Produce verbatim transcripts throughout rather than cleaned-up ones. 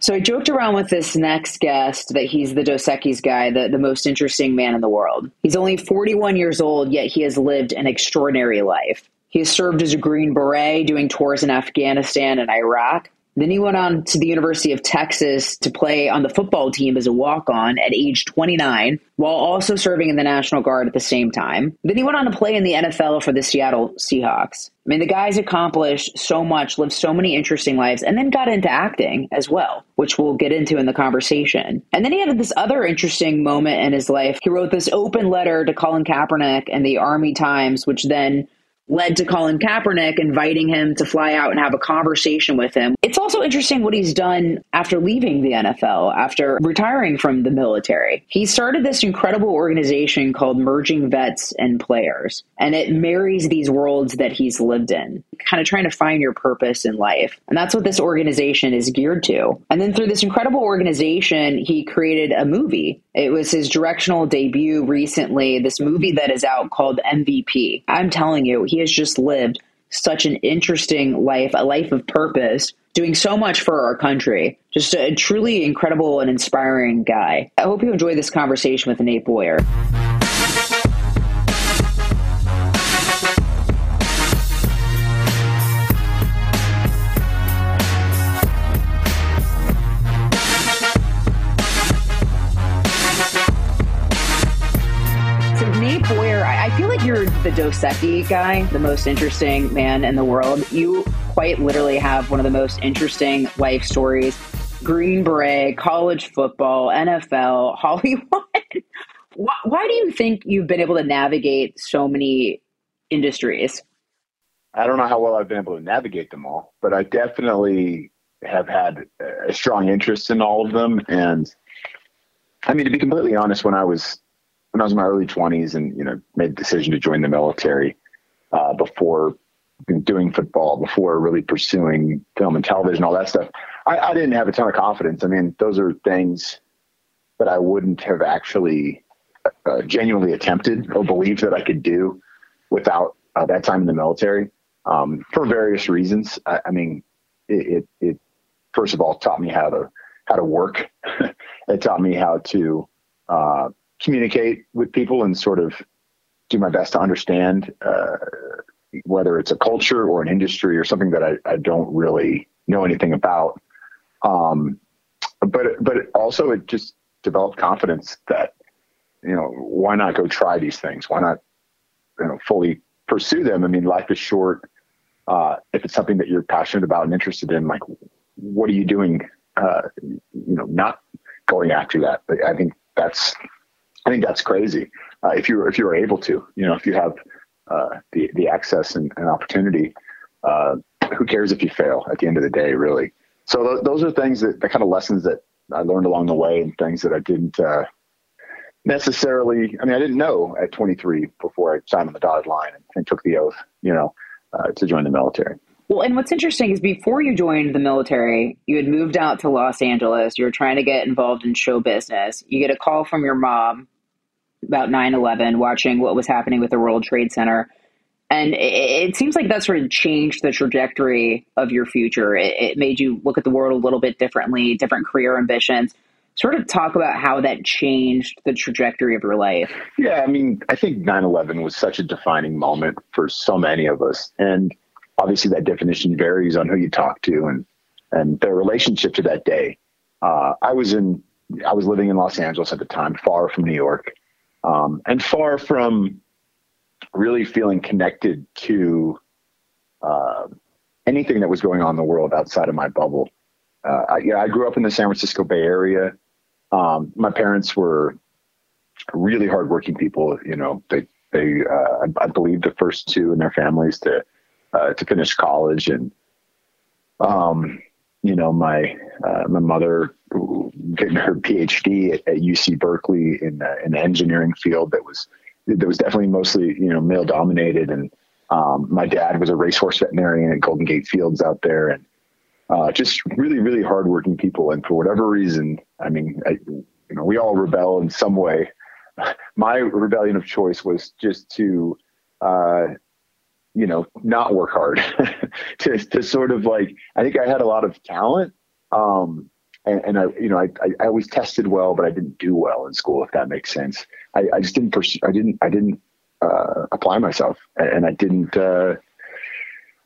So I joked around with this next guest that he's the Dos Equis guy, the, the most interesting man in the world. He's only forty-one years old, yet he has lived an extraordinary life. He has served as a Green Beret, doing tours in Afghanistan and Iraq. Then he went on to the University of Texas to play on the football team as a walk-on at age twenty-nine, while also serving in the National Guard at the same time. Then he went on to play in the N F L for the Seattle Seahawks. I mean, the guy's accomplished so much, lived so many interesting lives, and then got into acting as well, which we'll get into in the conversation. And then he had this other interesting moment in his life. He wrote this open letter to Colin Kaepernick and the Army Times, which then led to Colin Kaepernick inviting him to fly out and have a conversation with him. It's also interesting what he's done after leaving the N F L, after retiring from the military. He started this incredible organization called Merging Vets and Players, and it marries these worlds that he's lived in, kind of trying to find your purpose in life. And that's what this organization is geared to. And then through this incredible organization, he created a movie. It was his directional debut recently, this movie that is out called M V P. I'm telling you, he has just lived such an interesting life, a life of purpose, doing so much for our country. Just a truly incredible and inspiring guy. I hope you enjoy this conversation with Nate Boyer. You're the Dos Equis guy, the most interesting man in the world. You quite literally have one of the most interesting life stories. Green Beret, college football, N F L, Hollywood. why, why do you think you've been able to navigate so many industries? I don't know how well I've been able to navigate them all, but I definitely have had a strong interest in all of them. And I mean, to be completely honest, when I was When I was in my early twenties and, you know, made the decision to join the military uh, before doing football, before really pursuing film and television, all that stuff, I, I didn't have a ton of confidence. I mean, those are things that I wouldn't have actually uh, genuinely attempted or believed that I could do without uh, that time in the military um, for various reasons. I, I mean, it, it, it, first of all, taught me how to, how to work. It taught me how to, uh, communicate with people and sort of do my best to understand uh, whether it's a culture or an industry or something that I, I don't really know anything about. Um, but, but also it just developed confidence that, you know, why not go try these things? Why not, you know, fully pursue them? I mean, life is short. Uh, if it's something that you're passionate about and interested in, like, what are you doing? Uh, you know, not going after that. But I think that's, I think that's crazy. Uh, if you were, if you were able to, you know, if you have uh, the, the access and, and opportunity, uh, who cares if you fail at the end of the day, really? So th- those are things that the kind of lessons that I learned along the way and things that I didn't uh, necessarily, I mean, I didn't know at twenty-three before I signed on the dotted line and, and took the oath, you know, uh, to join the military. Well, and what's interesting is before you joined the military, you had moved out to Los Angeles. You were trying to get involved in show business. You get a call from your mom about nine eleven, watching what was happening with the World Trade Center. And it, it seems like that sort of changed the trajectory of your future. It, it made you look at the world a little bit differently, different career ambitions. Sort of talk about how that changed the trajectory of your life. Yeah, I mean, I think nine eleven was such a defining moment for so many of us. And obviously that definition varies on who you talk to and, and their relationship to that day. Uh, I was in, I was living in Los Angeles at the time, far from New York, um, and far from really feeling connected to uh, anything that was going on in the world outside of my bubble. Uh, I, yeah, I grew up in the San Francisco Bay Area. Um, my parents were really hardworking people. You know, they, they, uh, I, I believe the first two in their families to, uh, to finish college. And, um, you know, my, uh, my mother getting her PhD at, at U C Berkeley in the, in the engineering field. That was, that was definitely mostly, you know, male dominated. And, um, my dad was a racehorse veterinarian at Golden Gate Fields out there. And, Uh, just really, really hardworking people. And for whatever reason, I mean, I, you know, we all rebel in some way. My rebellion of choice was just to, uh, you know, not work hard. to, to sort of like, I think I had a lot of talent. Um, and, and I, you know, I, I, I always tested well, but I didn't do well in school, if that makes sense. I, I just didn't, pers- I didn't, I didn't, uh, apply myself, and, and I didn't, uh,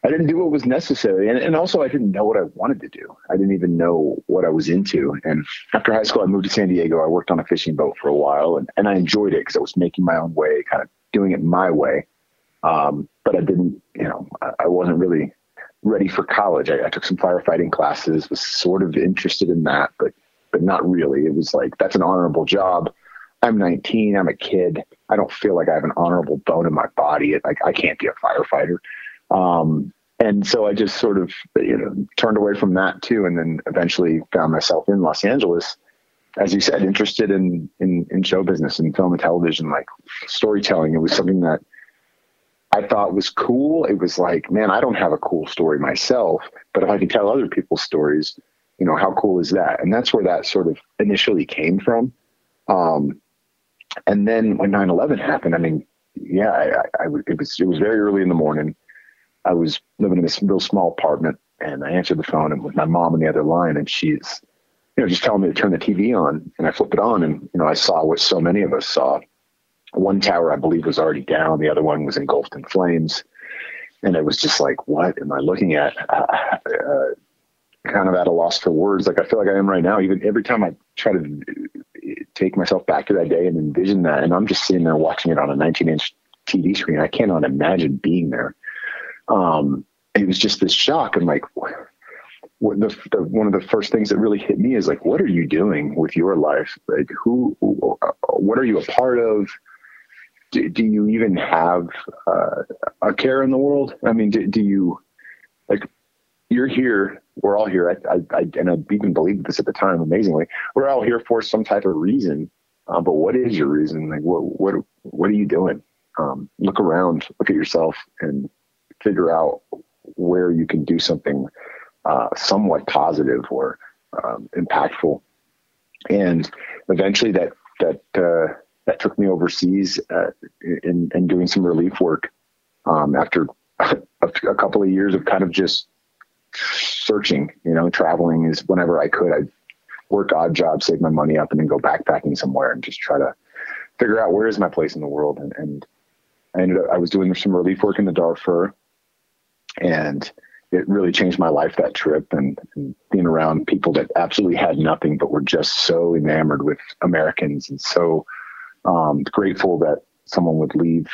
I didn't do what was necessary. And, and also I didn't know what I wanted to do. I didn't even know what I was into. And after high school, I moved to San Diego. I worked on a fishing boat for a while, and, and I enjoyed it because I was making my own way, kind of doing it my way. Um, but I didn't, you know, I, I wasn't really ready for college. I, I took some firefighting classes, was sort of interested in that, but, but not really. It was like, that's an honorable job. I'm nineteen. I'm a kid. I don't feel like I have an honorable bone in my body. Like, I can't be a firefighter. Um, And so I just sort of, you know, turned away from that too. And then eventually found myself in Los Angeles, as you said, interested in, in, in show business and film and television, like storytelling. It was something that I thought was cool. It was like, man, I don't have a cool story myself, but if I can tell other people's stories, you know, how cool is that? And that's where that sort of initially came from. Um, and then when nine eleven happened, I mean, yeah, I, I, it was, it was very early in the morning. I was living in this real small apartment, and I answered the phone and with my mom on the other line, and she's, you know, just telling me to turn the T V on, and I flip it on, and, you know, I saw what so many of us saw. One tower, I believe, was already down. The other one was engulfed in flames. And it was just like, what am I looking at? Uh, uh, kind of at a loss for words. Like, I feel like I am right now. Even every time I try to take myself back to that day and envision that, and I'm just sitting there watching it on a nineteen inch T V screen. I cannot imagine being there. Um, it was just this shock. And like, what the, the, one of the first things that really hit me is like, what are you doing with your life? Like, who, who what are you a part of? Do, do you even have uh, a care in the world? I mean, do, do you like, you're here, we're all here. I, I, I, and I even believed this at the time, amazingly, we're all here for some type of reason. Um, but what is your reason? Like, what, what, what are you doing? Um, look around, look at yourself, and figure out where you can do something uh, somewhat positive or um, impactful. And eventually that, that, uh, that took me overseas uh, in, in doing some relief work um, after a, a couple of years of kind of just searching, you know, traveling is whenever I could, I'd work odd jobs, save my money up, and then go backpacking somewhere and just try to figure out where is my place in the world. And, and I ended up, I was doing some relief work in the Darfur, and it really changed my life, that trip, and, and being around people that absolutely had nothing, but were just so enamored with Americans and so um, grateful that someone would leave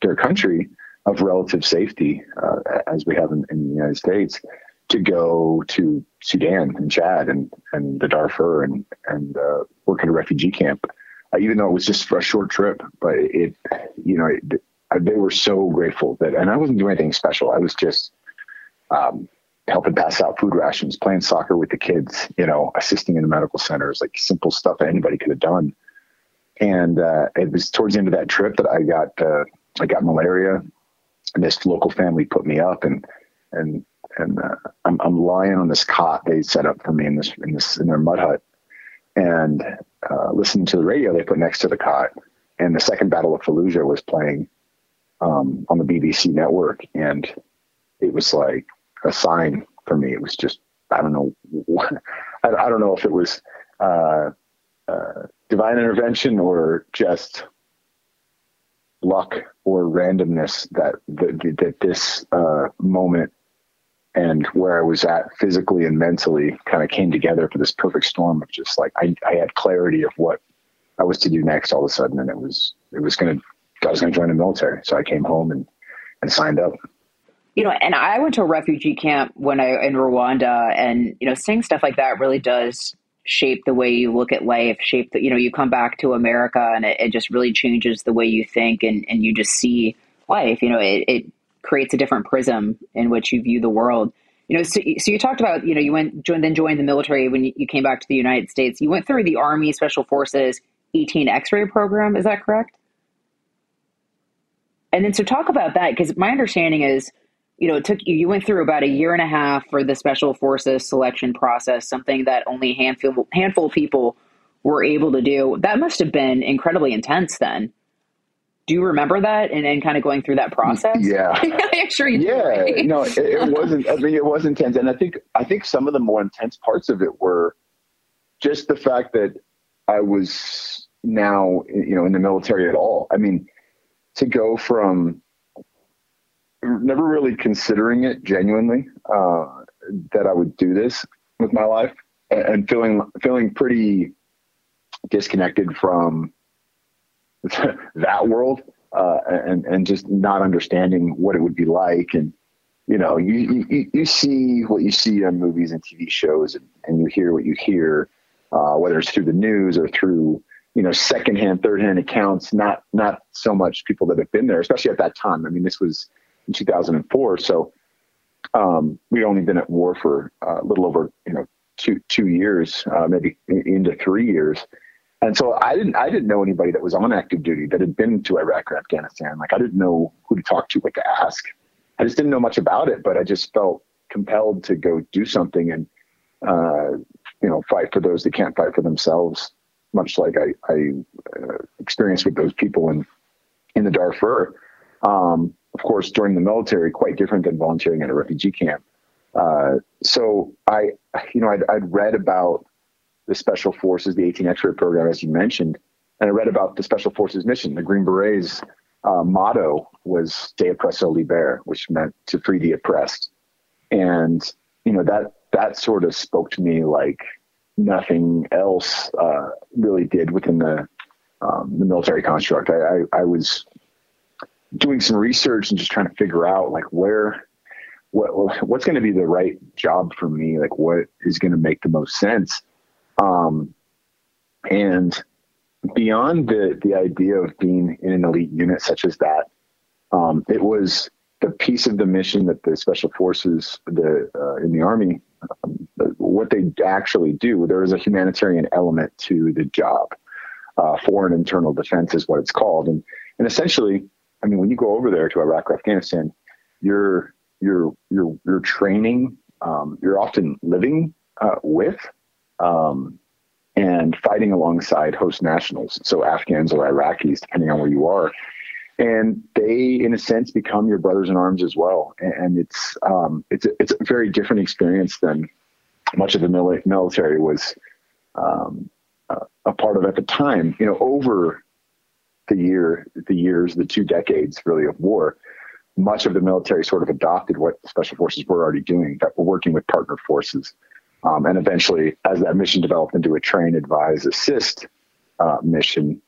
their country of relative safety, uh, as we have in, in the United States, to go to Sudan and Chad and, and the Darfur and, and uh, work at a refugee camp, uh, even though it was just for a short trip, but it, you know, it, they were so grateful that, and I wasn't doing anything special. I was just um, helping pass out food rations, playing soccer with the kids, you know, assisting in the medical centers, like simple stuff that anybody could have done. And uh, it was towards the end of that trip that I got, uh, I got malaria, and this local family put me up, and, and and uh, I'm, I'm lying on this cot they set up for me in this in this in their mud hut, and uh, listening to the radio they put next to the cot. And the Second Battle of Fallujah was playing um, on the B B C network, and it was like a sign for me. It was just I don't know what, I, I don't know if it was uh, uh, divine intervention or just luck or randomness that that, that this uh, moment and where I was at physically and mentally kind of came together for this perfect storm of just like I, I had clarity of what I was to do next all of a sudden, and it was it was going to I was going to join the military. So I came home and, and signed up. You know, and I went to a refugee camp when I in Rwanda, and you know, seeing stuff like that really does shape the way you look at life. Shape that you know, you come back to America, and it, it just really changes the way you think and, and you just see life. You know, it, it creates a different prism in which you view the world. You know, so, so you talked about you know you went joined then joined the military when you came back to the United States. You went through the Army Special Forces eighteen X-ray program, is that correct? And then so talk about that, because my understanding is, you know, it took you, you went through about a year and a half for the Special Forces selection process, something that only a handful, handful of people were able to do. That must have been incredibly intense then. Do you remember that and then kind of going through that process? Yeah. I'm sure you do. Yeah, right? No, it, it wasn't, I mean, it was intense. And I think, I think some of the more intense parts of it were just the fact that I was now, you know, in the military at all. I mean, to go from never really considering it genuinely uh, that I would do this with my life, and, and feeling feeling pretty disconnected from that world, uh, and and just not understanding what it would be like. And you know, you you, you see what you see on movies and T V shows, and, and you hear what you hear. Uh, whether it's through the news or through, you know, secondhand, thirdhand accounts, not not so much people that have been there, especially at that time. I mean, this was in two thousand four, so um, we'd only been at war for uh, a little over, you know, two two years, uh, maybe into three years, and so I didn't I didn't know anybody that was on active duty that had been to Iraq or Afghanistan. Like I didn't know who to talk to, what to ask. I just didn't know much about it, but I just felt compelled to go do something and. Uh, you know, fight for those that can't fight for themselves, much like I, I uh, experienced with those people in, in the Darfur. Um, of course, joining the military, quite different than volunteering at a refugee camp. Uh, so I, you know, I'd, I'd read about the Special Forces, the eighteen X-ray program, as you mentioned, and I read about the Special Forces mission. The Green Berets uh, motto was "De oppresso libere," which meant to free the oppressed. And, you know, that, that sort of spoke to me like nothing else uh, really did within the, um, the military construct. I, I, I was doing some research and just trying to figure out like where, what, what's going to be the right job for me? Like what is going to make the most sense? Um, and beyond the, the idea of being in an elite unit such as that, um, it was the piece of the mission that the Special Forces, the uh, in the Army, um, what they actually do, there is a humanitarian element to the job. Uh, foreign internal defense is what it's called, and and essentially, I mean, when you go over there to Iraq or Afghanistan, you're you're you're you're training, um, you're often living uh, with, um, and fighting alongside host nationals, so Afghans or Iraqis, depending on where you are. And they, in a sense, become your brothers in arms as well. And it's um, it's a, it's a very different experience than much of the military was um, a part of at the time. You know, over the year, the years, the two decades really of war, much of the military sort of adopted what Special Forces were already doing. That we're working with partner forces, um, and eventually, as that mission developed into a train, advise, assist uh, mission.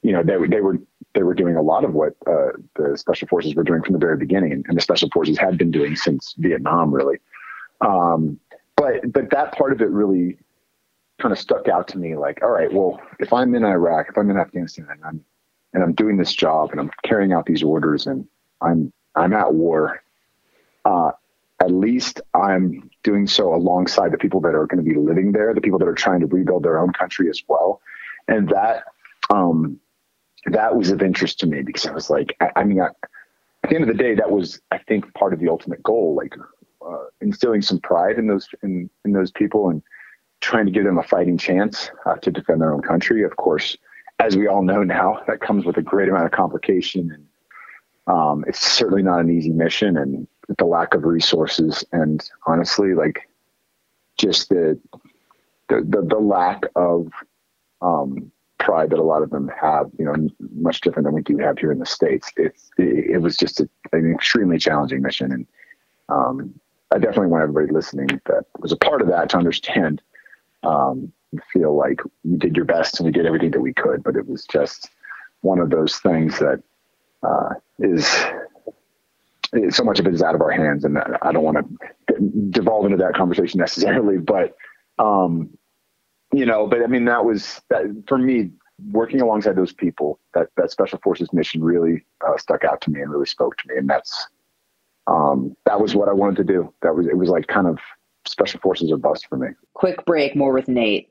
You know, they, they were they were doing a lot of what uh, the Special Forces were doing from the very beginning, and the Special Forces had been doing since Vietnam, really. Um, but but that part of it really kind of stuck out to me. Like, all right, well, if I'm in Iraq, if I'm in Afghanistan, and I'm and I'm doing this job, and I'm carrying out these orders, and I'm I'm at war, uh, at least I'm doing so alongside the people that are going to be living there, the people that are trying to rebuild their own country as well, and that. Um, That was of interest to me because I was like, I, I mean, I, at the end of the day, that was, I think, part of the ultimate goal. Like, uh, instilling some pride in those in, in those people and trying to give them a fighting chance uh, to defend their own country. Of course, as we all know now, that comes with a great amount of complication, and um, it's certainly not an easy mission, and the lack of resources, and honestly, like just the the the, the lack of um, pride that a lot of them have, you know, much different than we do have here in the States. It's it, it was just a, an extremely challenging mission, and um, I definitely want everybody listening that was a part of that to understand. Um, feel like we did your best and we did everything that we could, but it was just one of those things that uh, is, is so much of it is out of our hands. And I don't want to devolve into that conversation necessarily, but um, you know, but I mean, that was that, for me, working alongside those people, that, that Special Forces mission really uh, stuck out to me and really spoke to me. And that's, um, that was what I wanted to do. That was, it was like kind of Special Forces are bust for me. Quick break, more with Nate.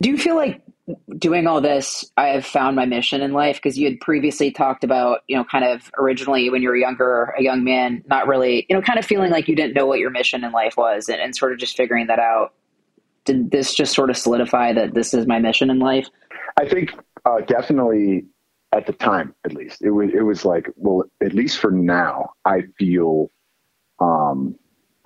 Do you feel like doing all this, I have found my mission in life? Because you had previously talked about, you know, kind of originally when you were younger, a young man, not really, you know, kind of feeling like you didn't know what your mission in life was and, and sort of just figuring that out. Did this just sort of solidify that this is my mission in life? I think uh, definitely at the time, at least, it was, it was like, well, at least for now, I feel, um,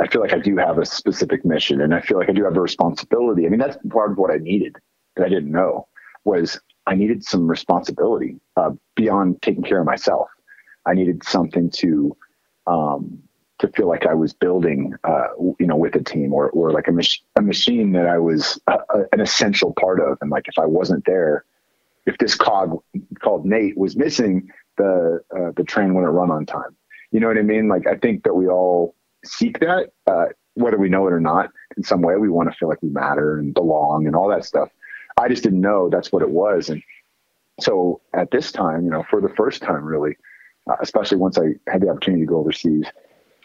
I feel like I do have a specific mission, and I feel like I do have a responsibility. I mean, that's part of what I needed that I didn't know was I needed some responsibility uh, beyond taking care of myself. I needed something to um, to feel like I was building, uh, you know, with a team or or like a, mach- a machine that I was a, a, an essential part of. And like if I wasn't there, if this cog called Nate was missing, the uh, the train wouldn't run on time. You know what I mean? Like I think that we all seek that, uh, whether we know it or not, in some way we want to feel like we matter and belong and all that stuff. I just didn't know that's what it was. And so at this time, you know, for the first time, really, uh, especially once I had the opportunity to go overseas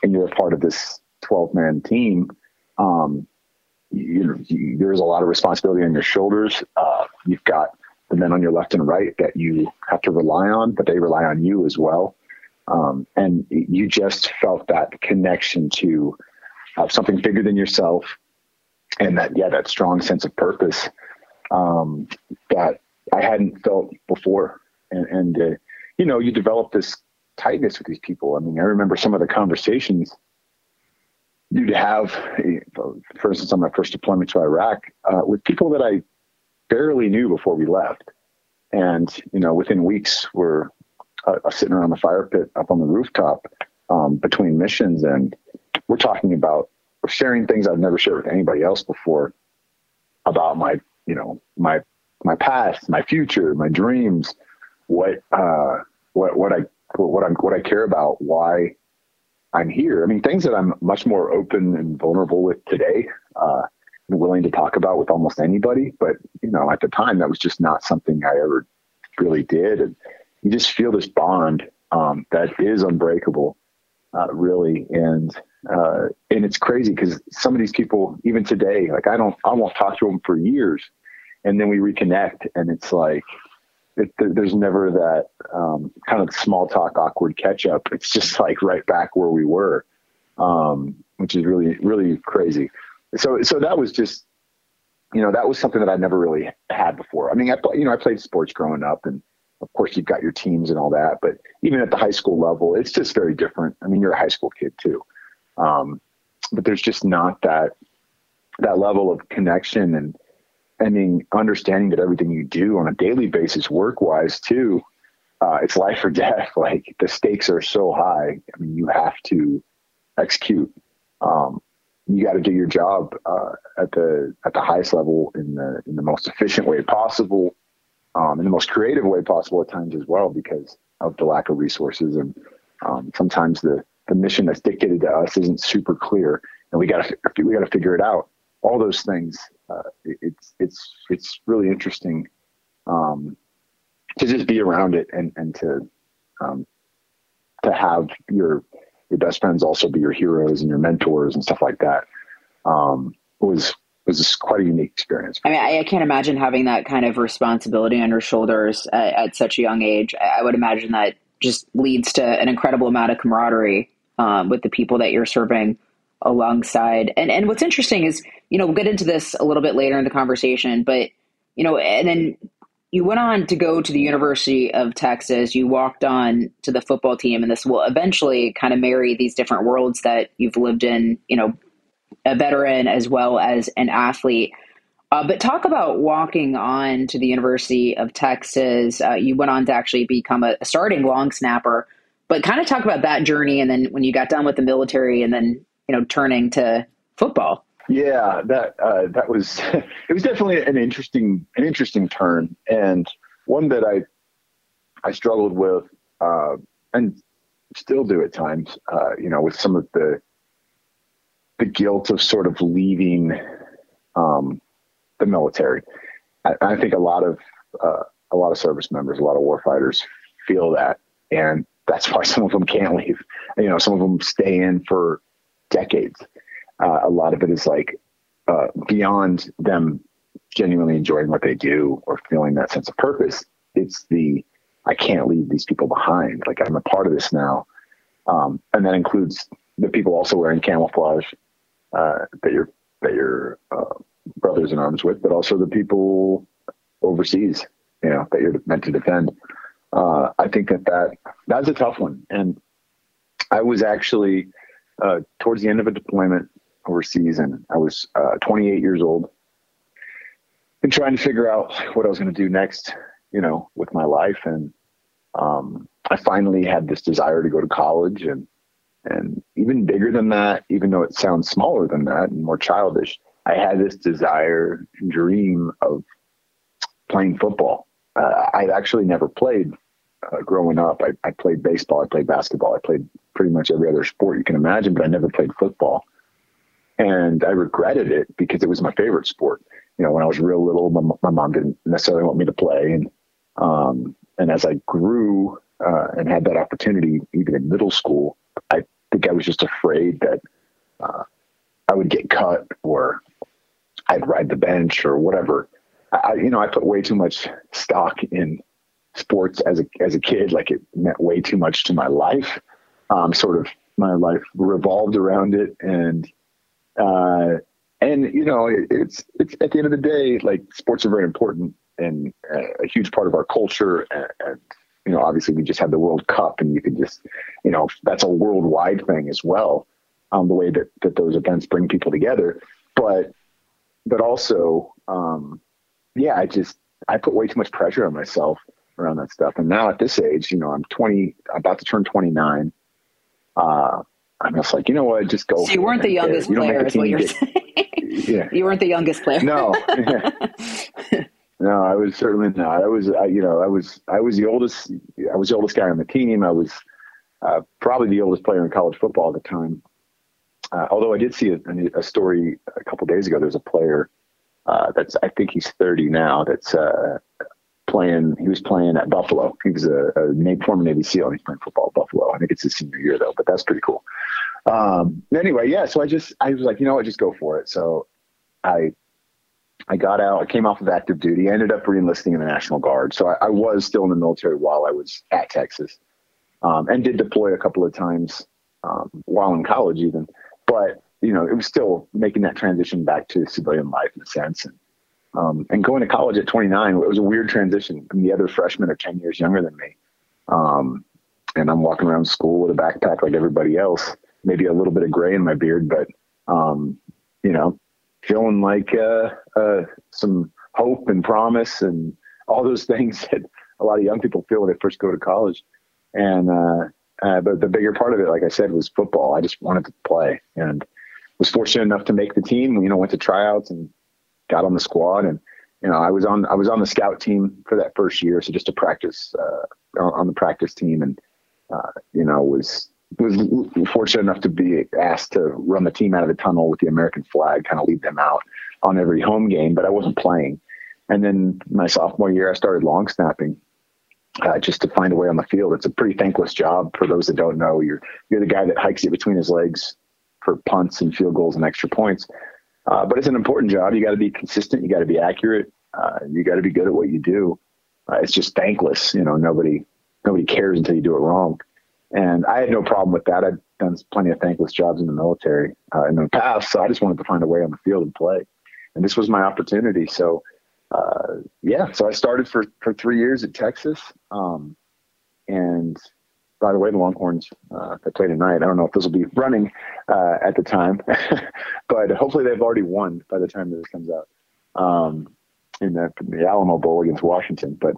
and you're a part of this twelve man team, um, you know, you, there's a lot of responsibility on your shoulders. Uh, you've got the men on your left and right that you have to rely on, but they rely on you as well. Um, and you just felt that connection to uh, something bigger than yourself, and that, yeah, that strong sense of purpose um, that I hadn't felt before. And, and uh, you know, you develop this tightness with these people. I mean, I remember some of the conversations you'd have, for instance, on my first deployment to Iraq, uh, with people that I barely knew before we left. And, you know, within weeks we're uh, sitting around the fire pit up on the rooftop um, between missions. And we're talking about sharing things I've never shared with anybody else before about my, you know, my, my past, my future, my dreams, what, uh, what, what I, what I'm, what I care about, why I'm here. I mean, things that I'm much more open and vulnerable with today, uh, and willing to talk about with almost anybody. But, you know, at the time, that was just not something I ever really did. And you just feel this bond, um, that is unbreakable, uh, really. And, uh, and it's crazy because some of these people, even today, like I don't, I won't talk to them for years. And then we reconnect and it's like, it, there's never that um, kind of small talk, awkward catch up. It's just like right back where we were, um, which is really, really crazy. So, so that was just, you know, that was something that I never really had before. I mean, I, you know, I played sports growing up and of course you've got your teams and all that, but even at the high school level, it's just very different. I mean, you're a high school kid too. Um, but there's just not that, that level of connection and, I mean, understanding that everything you do on a daily basis, work-wise too, uh, it's life or death. Like the stakes are so high. I mean, you have to execute. Um, you got to do your job uh, at the at the highest level in the in the most efficient way possible, um, in the most creative way possible at times as well, because of the lack of resources and um, sometimes the the mission that's dictated to us isn't super clear, and we got to we got to figure it out. All those things. Uh, it's, it's, it's really interesting, um, to just be around it and, and to, um, to have your, your best friends also be your heroes and your mentors and stuff like that. Um, was, was just quite a unique experience. I mean, I, I can't imagine having that kind of responsibility on your shoulders uh, at such a young age. I, I would imagine that just leads to an incredible amount of camaraderie, um, with the people that you're serving alongside. And, and what's interesting is, you know, we'll get into this a little bit later in the conversation, but, you know, and then you went on to go to the University of Texas, you walked on to the football team, and this will eventually kind of marry these different worlds that you've lived in, you know, a veteran as well as an athlete. Uh, but talk about walking on to the University of Texas. Uh, you went on to actually become a, a starting long snapper, but kind of talk about that journey. And then when you got done with the military and then, you know, turning to football. Yeah, that, uh, that was, it was definitely an interesting, an interesting turn. And one that I, I struggled with, uh, and still do at times, uh, you know, with some of the, the guilt of sort of leaving, um, the military. I, I think a lot of, uh, a lot of service members, a lot of warfighters feel that. And that's why some of them can't leave, you know, some of them stay in for decades. Uh, a lot of it is like uh, beyond them genuinely enjoying what they do or feeling that sense of purpose. It's the, I can't leave these people behind. Like I'm a part of this now. Um, and that includes the people also wearing camouflage uh, that you're, that you're uh, brothers in arms with, but also the people overseas, you know, that you're meant to defend. Uh, I think that, that that's a tough one. And I was actually, Uh, towards the end of a deployment overseas, and I was uh, twenty-eight years old and trying to figure out what I was going to do next, you know, with my life. And um, I finally had this desire to go to college, and, and even bigger than that, even though it sounds smaller than that and more childish, I had this desire and dream of playing football. Uh, I actually never played uh, growing up. I, I played baseball. I played basketball. I played pretty much every other sport you can imagine, but I never played football. And I regretted it because it was my favorite sport. You know, when I was real little, my, my mom didn't necessarily want me to play. And, um, and as I grew, uh, and had that opportunity, even in middle school, I think I was just afraid that, uh, I would get cut or I'd ride the bench or whatever. I, you know, I put way too much stock in sports as a, as a kid. Like it meant way too much to my life. Um, sort of my life revolved around it. And, uh, and, you know, it, it's, it's at the end of the day, like sports are very important and a, a huge part of our culture. And, and, you know, obviously we just had the World Cup and you could just, you know, that's a worldwide thing as well. Um, the way that, that those events bring people together, but, but also, um, yeah, I just, I put way too much pressure on myself around that stuff. And now at this age, you know, I'm twenty, about to turn twenty-nine. Uh, I'm just like, you know what, just go. So you weren't the youngest you player is what you're get, saying. Yeah. You weren't the youngest player. No. No, I was certainly not. I was, I, you know, I was, I was the oldest, I was the oldest guy on the team. I was uh, probably the oldest player in college football at the time. Uh, although I did see a, a story a couple days ago, there's a player uh, that's, I think he's thirty now, that's uh, playing, he was playing at Buffalo. He was a, a Navy, former Navy SEAL, and he's playing football at Buffalo. I think it's his senior year though, but that's pretty cool. Um, anyway, yeah, so I just, I was like, you know what, just go for it. So I, I got out, I came off of active duty. I ended up reenlisting in the National Guard. So I, I was still in the military while I was at Texas, um, and did deploy a couple of times um, while in college even. But, you know, it was still making that transition back to civilian life in a sense. And, um, and going to college at twenty-nine, it was a weird transition. I mean, the other freshmen are ten years younger than me. Um, and I'm walking around school with a backpack like everybody else, maybe a little bit of gray in my beard, but, um, you know, feeling like uh, uh, some hope and promise and all those things that a lot of young people feel when they first go to college. And, uh, uh, but the bigger part of it, like I said, was football. I just wanted to play and was fortunate enough to make the team. You know, went to tryouts and got on the squad. And, you know, I was on, I was on the scout team for that first year. So just to practice uh, on the practice team and, uh, you know, was, was fortunate enough to be asked to run the team out of the tunnel with the American flag, kind of lead them out on every home game, but I wasn't playing. And then my sophomore year, I started long snapping uh, just to find a way on the field. It's a pretty thankless job for those that don't know. You're, you're the guy that hikes it between his legs for punts and field goals and extra points. Uh, but it's an important job. You got to be consistent. You got to be accurate. Uh, you got to be good at what you do. Uh, it's just thankless. You know, nobody, nobody cares until you do it wrong. And I had no problem with that. I'd done plenty of thankless jobs in the military uh, in the past, so I just wanted to find a way on the field and play. And this was my opportunity. So, uh, yeah, so I started for, for three years at Texas. Um, and, by the way, the Longhorns uh, that play tonight, I don't know if this will be running uh, at the time, but hopefully they've already won by the time this comes out um, in the, the Alamo Bowl against Washington. But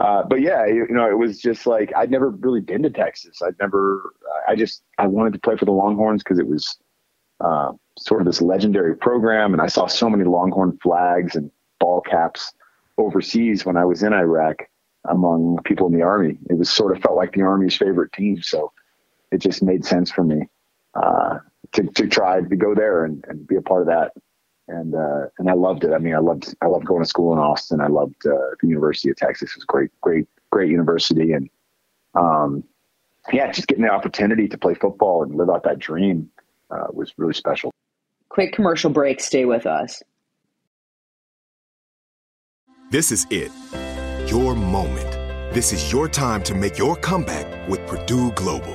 Uh, but yeah, you, you know, it was just like, I'd never really been to Texas. I'd never, I just, I wanted to play for the Longhorns because it was uh, sort of this legendary program. And I saw so many Longhorn flags and ball caps overseas when I was in Iraq among people in the Army. It was sort of felt like the Army's favorite team. So it just made sense for me uh, to, to try to go there and, and be a part of that. And, uh, and I loved it. I mean, I loved, I loved going to school in Austin. I loved, uh, the University of Texas. It was great, great, great university. And, um, yeah, just getting the opportunity to play football and live out that dream, uh, was really special. Quick commercial break. Stay with us. This is it. Your moment. This is your time to make your comeback with Purdue Global.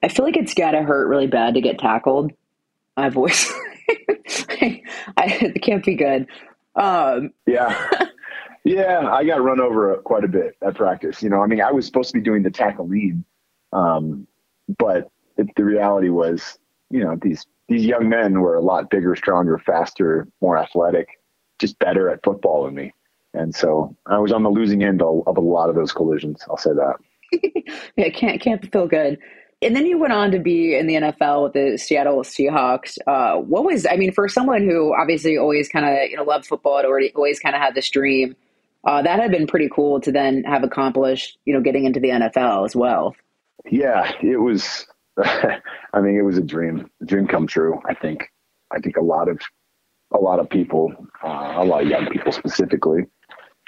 I feel like it's got to hurt really bad to get tackled. I've always... I, it can't be good. Um. Yeah. Yeah, I got run over quite a bit at practice. You know, I mean, I was supposed to be doing the tackle lead, um, but it, the reality was, you know, these these young men were a lot bigger, stronger, faster, more athletic, just better at football than me. And so I was on the losing end of, of a lot of those collisions. I'll say that. Yeah, can't can't feel good. And then you went on to be in the N F L with the Seattle Seahawks. Uh, what was, I mean, for someone who obviously always kind of, you know, loved football, had already always kind of had this dream, uh, that had been pretty cool to then have accomplished, you know, getting into the N F L as well. Yeah, it was, I mean, it was a dream, a dream come true. I think, I think a lot of, a lot of people, uh, a lot of young people specifically,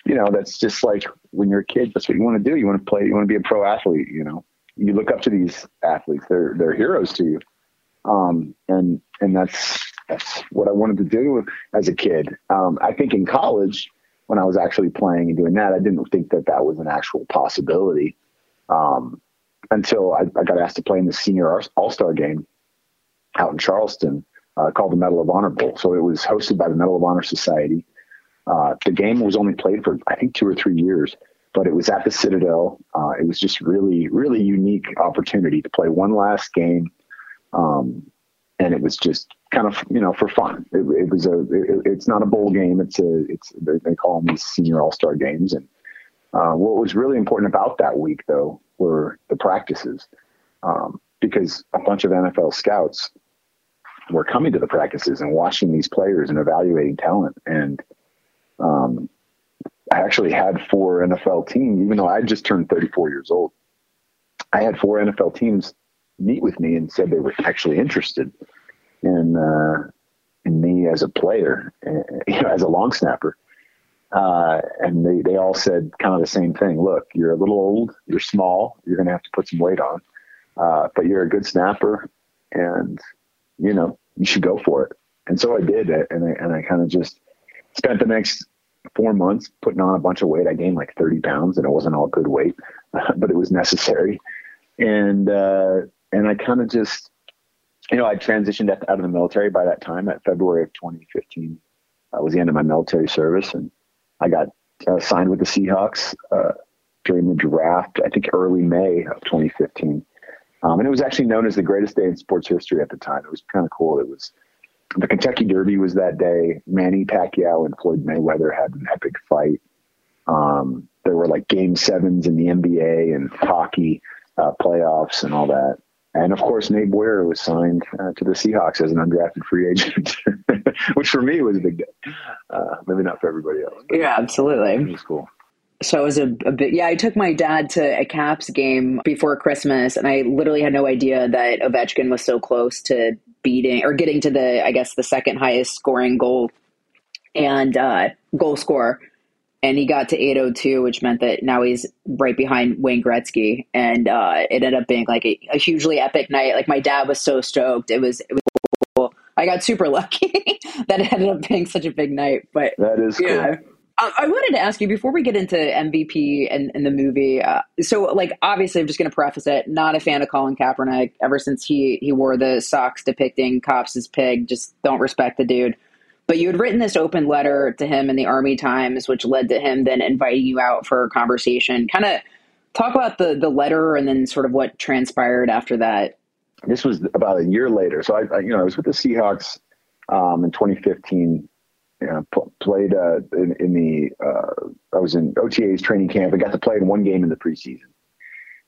you know, that's just like when you're a kid, that's what you want to do. You want to play, you want to be a pro athlete, you know. You look up to these athletes; they're they're heroes to you, um, and and that's that's what I wanted to do as a kid. Um, I think in college, when I was actually playing and doing that, I didn't think that that was an actual possibility um, until I, I got asked to play in the senior All-Star game out in Charleston, uh, called the Medal of Honor Bowl. So it was hosted by the Medal of Honor Society. Uh, the game was only played for I think two or three years. But it was at the Citadel. Uh, it was just really, really unique opportunity to play one last game. Um, and it was just kind of, you know, for fun. It, it was a, it, it's not a bowl game. It's a, it's, they call them these senior all-star games. And uh, what was really important about that week though, were the practices um, because a bunch of N F L scouts were coming to the practices and watching these players and evaluating talent. And, um, I actually had four N F L teams, even though I just turned thirty-four years old. I had four N F L teams meet with me and said they were actually interested in uh, in me as a player, you know, as a long snapper. Uh, and they, they all said kind of the same thing. Look, you're a little old, you're small, you're going to have to put some weight on, uh, but you're a good snapper and, you know, you should go for it. And so I did it. And I, and I kind of just spent the next four months putting on a bunch of weight. I gained like thirty pounds and it wasn't all good weight, but it was necessary. And, uh, and I kind of just, you know, I transitioned out of the military by that time. At February of twenty fifteen, that was the end of my military service. And I got uh, signed with the Seahawks, uh, during the draft, I think early May of twenty fifteen. Um, and it was actually known as the greatest day in sports history at the time. It was kind of cool. It was, the Kentucky Derby was that day. Manny Pacquiao and Floyd Mayweather had an epic fight. Um, there were like game sevens in the N B A and hockey uh, playoffs and all that. And of course, Nate Boyer was signed uh, to the Seahawks as an undrafted free agent, which for me was a big day. Uh, maybe not for everybody else. Yeah, absolutely. It was cool. So it was a, a bit, yeah, I took my dad to a Caps game before Christmas, and I literally had no idea that Ovechkin was so close to beating or getting to the, I guess, the second highest scoring goal and uh, goal scorer. And he got to eight oh two, which meant that now he's right behind Wayne Gretzky. And uh, it ended up being like a, a hugely epic night. Like my dad was so stoked. It was, it was cool. I got super lucky that it ended up being such a big night. But that is cool. Yeah. I wanted to ask you before we get into M V P and, and the movie. Uh, so, like, obviously, I'm just going to preface it. Not a fan of Colin Kaepernick ever since he, he wore the socks depicting cops as pig. Just don't respect the dude. But you had written this open letter to him in the Army Times, which led to him then inviting you out for a conversation. Kind of talk about the, the letter and then sort of what transpired after that. This was about a year later. So, I, I you know, I was with the Seahawks um, in twenty fifteen. You know, p- played uh, in, in the, uh, I was in O T A's training camp. I got to play in one game in the preseason,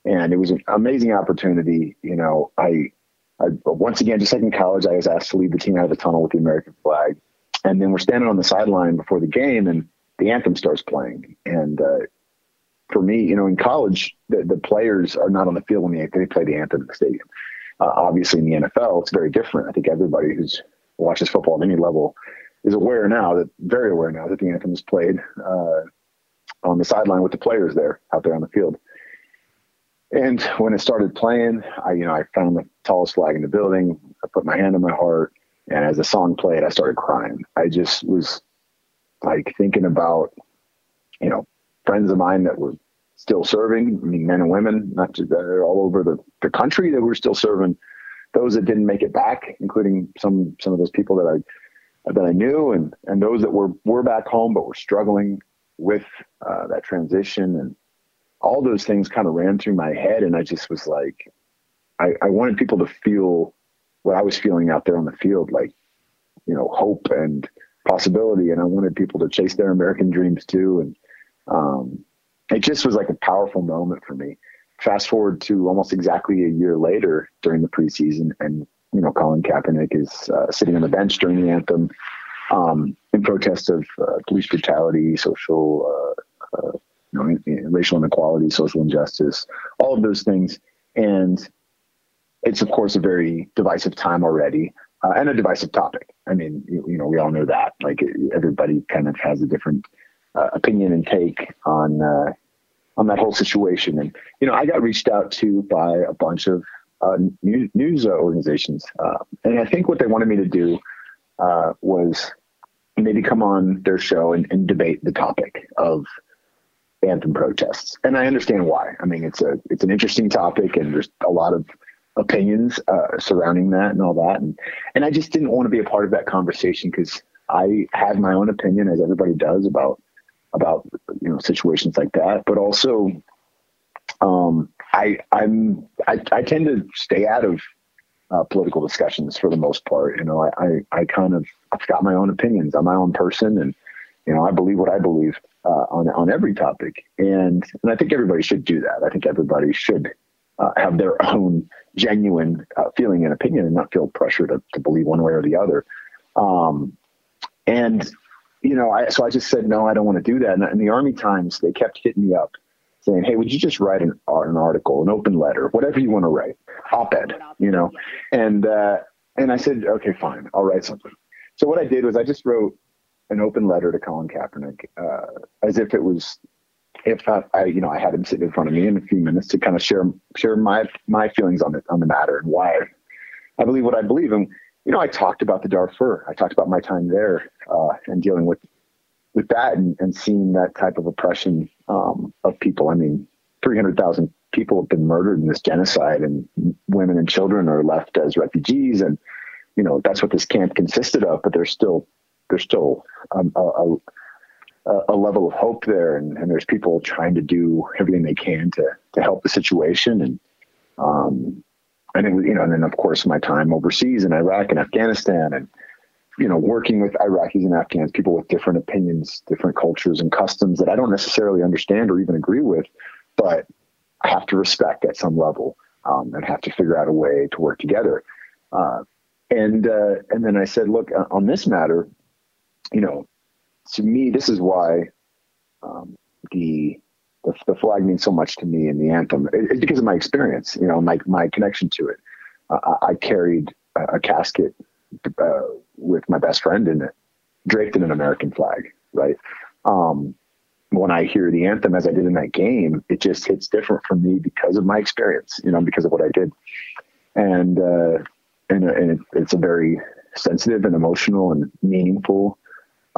and it was an amazing opportunity. You know, I, I once again, just like in college, I was asked to lead the team out of the tunnel with the American flag, and then we're standing on the sideline before the game, and the anthem starts playing. And uh, for me, you know, in college, the, the players are not on the field when they, they play the anthem in the stadium. Uh, obviously, in the N F L, it's very different. I think everybody who's watches football at any level is aware now that very aware now that the anthem is played uh, on the sideline with the players there out there on the field. And when it started playing, I, you know, I found the tallest flag in the building. I put my hand on my heart, and as the song played, I started crying. I just was like thinking about, you know, friends of mine that were still serving. I mean, men and women, not just uh, all over the, the country that were still serving. Those that didn't make it back, including some some of those people that I that I knew, and and those that were were back home but were struggling with uh, that transition, and all those things kind of ran through my head. And I just was like, I, I wanted people to feel what I was feeling out there on the field, like, you know, hope and possibility. And I wanted people to chase their American dreams too. And um, it just was like a powerful moment for me. Fast forward to almost exactly a year later during the preseason, and, you know, Colin Kaepernick is uh, sitting on the bench during the anthem um, in protest of uh, police brutality, social, uh, uh, you know, in, in racial inequality, social injustice, all of those things. And it's, of course, a very divisive time already, uh, and a divisive topic. I mean, you, you know, we all know that. Like, everybody kind of has a different uh, opinion and take on uh, on that whole situation. And, you know, I got reached out to by a bunch of uh, news, news organizations. Uh, and I think what they wanted me to do uh, was maybe come on their show and, and debate the topic of anthem protests. And I understand why. I mean, it's a, it's an interesting topic, and there's a lot of opinions uh, surrounding that and all that. And, and I just didn't want to be a part of that conversation, because I have my own opinion, as everybody does, about about, you know, situations like that. But also, um, I, I'm, I, I tend to stay out of uh, political discussions for the most part. You know, I, I, I kind of, I've got my own opinions. I'm my own person. And, you know, I believe what I believe uh, on, on every topic. And, and I think everybody should do that. I think everybody should uh, have their own genuine uh, feeling and opinion, and not feel pressure to, to believe one way or the other. Um, and, You know, I, so I just said, no, I don't want to do that. And, and the Army Times, they kept hitting me up saying, hey, would you just write an, an article, an open letter, whatever you want to write, op-ed, you know? And, uh, and I said, okay, fine, I'll write something. So what I did was I just wrote an open letter to Colin Kaepernick, uh, as if it was, if I, I, you know, I had him sitting in front of me in a few minutes to kind of share, share my, my feelings on the, on the matter, and why I believe what I believe. And, you know, I talked about the Darfur. I talked about my time there uh, and dealing with with that, and, and seeing that type of oppression um, of people. I mean, three hundred thousand people have been murdered in this genocide, and women and children are left as refugees. And, you know, that's what this camp consisted of. But there's still there's still um, a, a, a level of hope there. And, and there's people trying to do everything they can to, to help the situation. And um And, it, you know, and then, of course, my time overseas in Iraq and Afghanistan, and, you know, working with Iraqis and Afghans, people with different opinions, different cultures and customs that I don't necessarily understand or even agree with, but I have to respect at some level, um, and have to figure out a way to work together. Uh, and uh, and then I said, look, on this matter, you know, to me, this is why um, the The, the flag means so much to me, and the anthem, it, it's because of my experience, you know, my, my connection to it. Uh, I, I carried a, a casket uh, with my best friend in it, draped in an American flag. Right. Um, when I hear the anthem, as I did in that game, it just hits different for me because of my experience, you know, because of what I did. And, uh, and, and it, it's a very sensitive and emotional and meaningful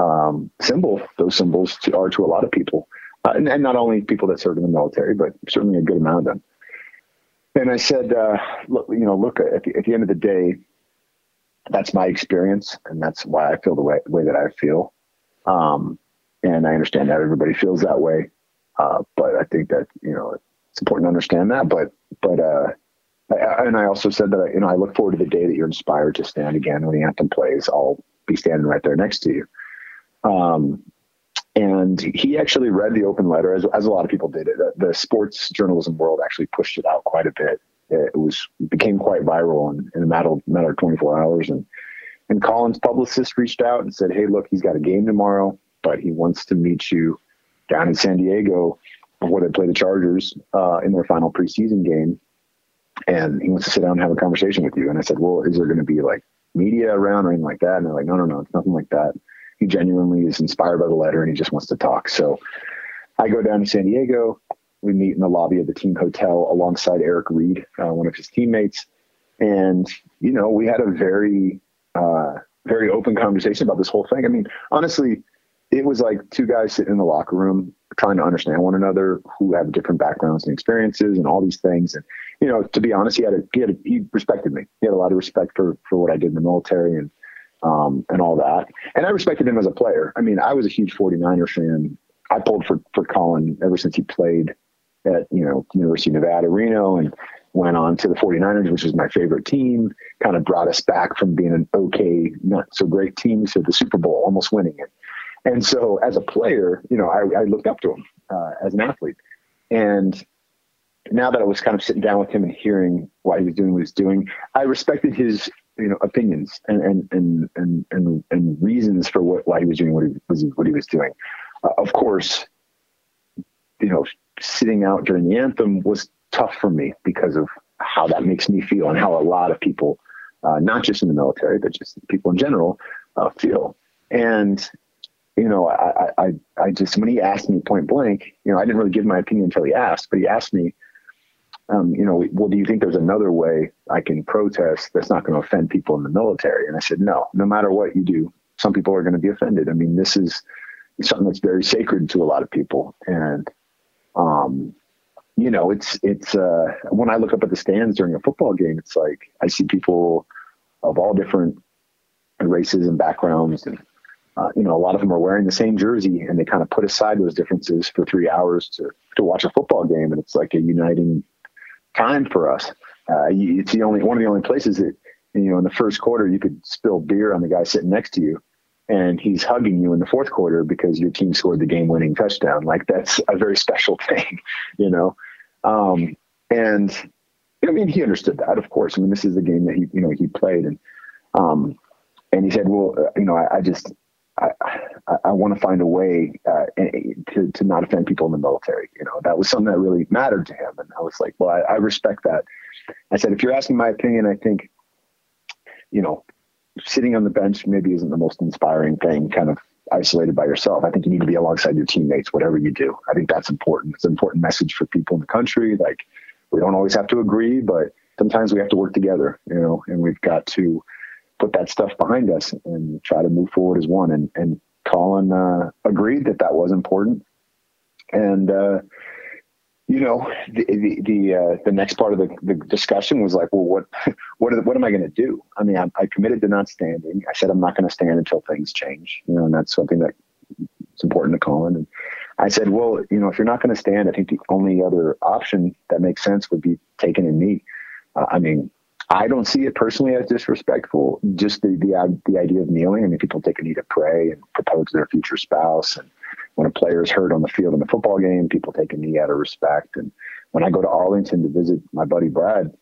um, symbol. Those symbols to, are to a lot of people. Uh, and, and not only people that serve in the military, but certainly a good amount of them. And I said, uh, look, you know, look, at the, at the end of the day, that's my experience, and that's why I feel the way, way that I feel. Um, and I understand that everybody feels that way. Uh, but I think that, you know, it's important to understand that. But, but, uh, I, and I also said that, you know, I look forward to the day that you're inspired to stand again when the anthem plays. I'll be standing right there next to you. Um, And he actually read the open letter, as, as a lot of people did. The, the sports journalism world actually pushed it out quite a bit. It was it became quite viral in, in a matter of, matter of twenty-four hours. And and Colin's publicist reached out and said, hey, look, he's got a game tomorrow, but he wants to meet you down in San Diego before they play the Chargers uh, in their final preseason game. And he wants to sit down and have a conversation with you. And I said, well, is there going to be like media around or anything like that? And they're like, no, no, no, it's nothing like that. He genuinely is inspired by the letter, and he just wants to talk. So I go down to San Diego, we meet in the lobby of the team hotel alongside Eric Reed, uh, one of his teammates. And, you know, we had a very, uh, very open conversation about this whole thing. I mean, honestly, it was like two guys sitting in the locker room trying to understand one another who have different backgrounds and experiences and all these things. And, you know, to be honest, he had a, he, had a, he respected me. He had a lot of respect for, for what I did in the military and, um, and all that. And I respected him as a player. I mean, I was a huge forty-niner fan. I pulled for, for Colin ever since he played at, you know, University of Nevada, Reno, and went on to the forty-niners, which was my favorite team, kind of brought us back from being an okay, not so great team to the Super Bowl, almost winning it. And so as a player, you know, I, I looked up to him uh, as an athlete. And now that I was kind of sitting down with him and hearing why he was doing what he was doing, I respected his, you know, opinions and, and, and, and, and, and reasons for what, why he was doing what he was, what he was doing. Uh, of course, you know, sitting out during the anthem was tough for me because of how that makes me feel and how a lot of people, uh, not just in the military, but just people in general, uh, feel. And, you know, I, I, I just, when he asked me point blank, you know, I didn't really give my opinion until he asked, but he asked me, um, you know, well, do you think there's another way I can protest that's not going to offend people in the military? And I said, no, no matter what you do, some people are going to be offended. I mean, this is something that's very sacred to a lot of people. And, um, you know, it's, it's, uh, when I look up at the stands during a football game, it's like, I see people of all different races and backgrounds and, Uh, you know, a lot of them are wearing the same jersey, and they kind of put aside those differences for three hours to, to watch a football game. And it's like a uniting time for us. Uh, it's the only, one of the only places that, you know, in the first quarter, you could spill beer on the guy sitting next to you and he's hugging you in the fourth quarter because your team scored the game winning touchdown. Like, that's a very special thing, you know? Um, and I mean, he understood that, of course. I mean, this is the game that he, you know, he played. And, um, and he said, well, uh, you know, I, I just, I, I, I want to find a way uh, to, to not offend people in the military. You know, that was something that really mattered to him. And I was like, well, I, I respect that. I said, if you're asking my opinion, I think, you know, sitting on the bench maybe isn't the most inspiring thing, kind of isolated by yourself. I think you need to be alongside your teammates, whatever you do. I think that's important. It's an important message for people in the country. Like, we don't always have to agree, but sometimes we have to work together, you know, and we've got to put that stuff behind us and try to move forward as one. And, and Colin, uh, agreed that that was important. And, uh, you know, the, the, the, uh, the next part of the, the discussion was like, well, what, what, are, what am I going to do? I mean, I, I committed to not standing. I said, I'm not going to stand until things change, you know, and that's something that it's important to Colin. And I said, well, you know, if you're not going to stand, I think the only other option that makes sense would be taking a knee. Uh, I mean, I don't see it personally as disrespectful, just the, the the idea of kneeling. I mean, people take a knee to pray and propose to their future spouse. And when a player is hurt on the field in a football game, people take a knee out of respect. And when I go to Arlington to visit my buddy Brad,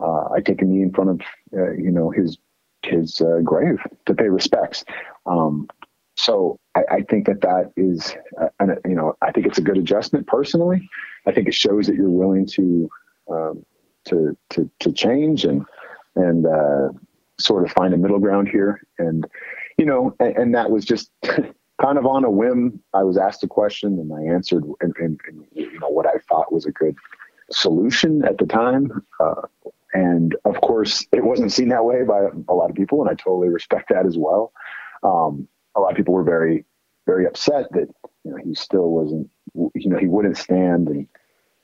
uh, I take a knee in front of, uh, you know, his his uh, grave to pay respects. Um, so I, I think that that is, uh, an, you know, I think it's a good adjustment personally. I think it shows that you're willing to, um, to, to, to change and, and, uh, sort of find a middle ground here. And, you know, and, and that was just kind of on a whim. I was asked a question and I answered and, and, and you know, what I thought was a good solution at the time. Uh, and of course it wasn't seen that way by a lot of people. And I totally respect that as well. Um, a lot of people were very, very upset that, you know, he still wasn't, you know, he wouldn't stand. And,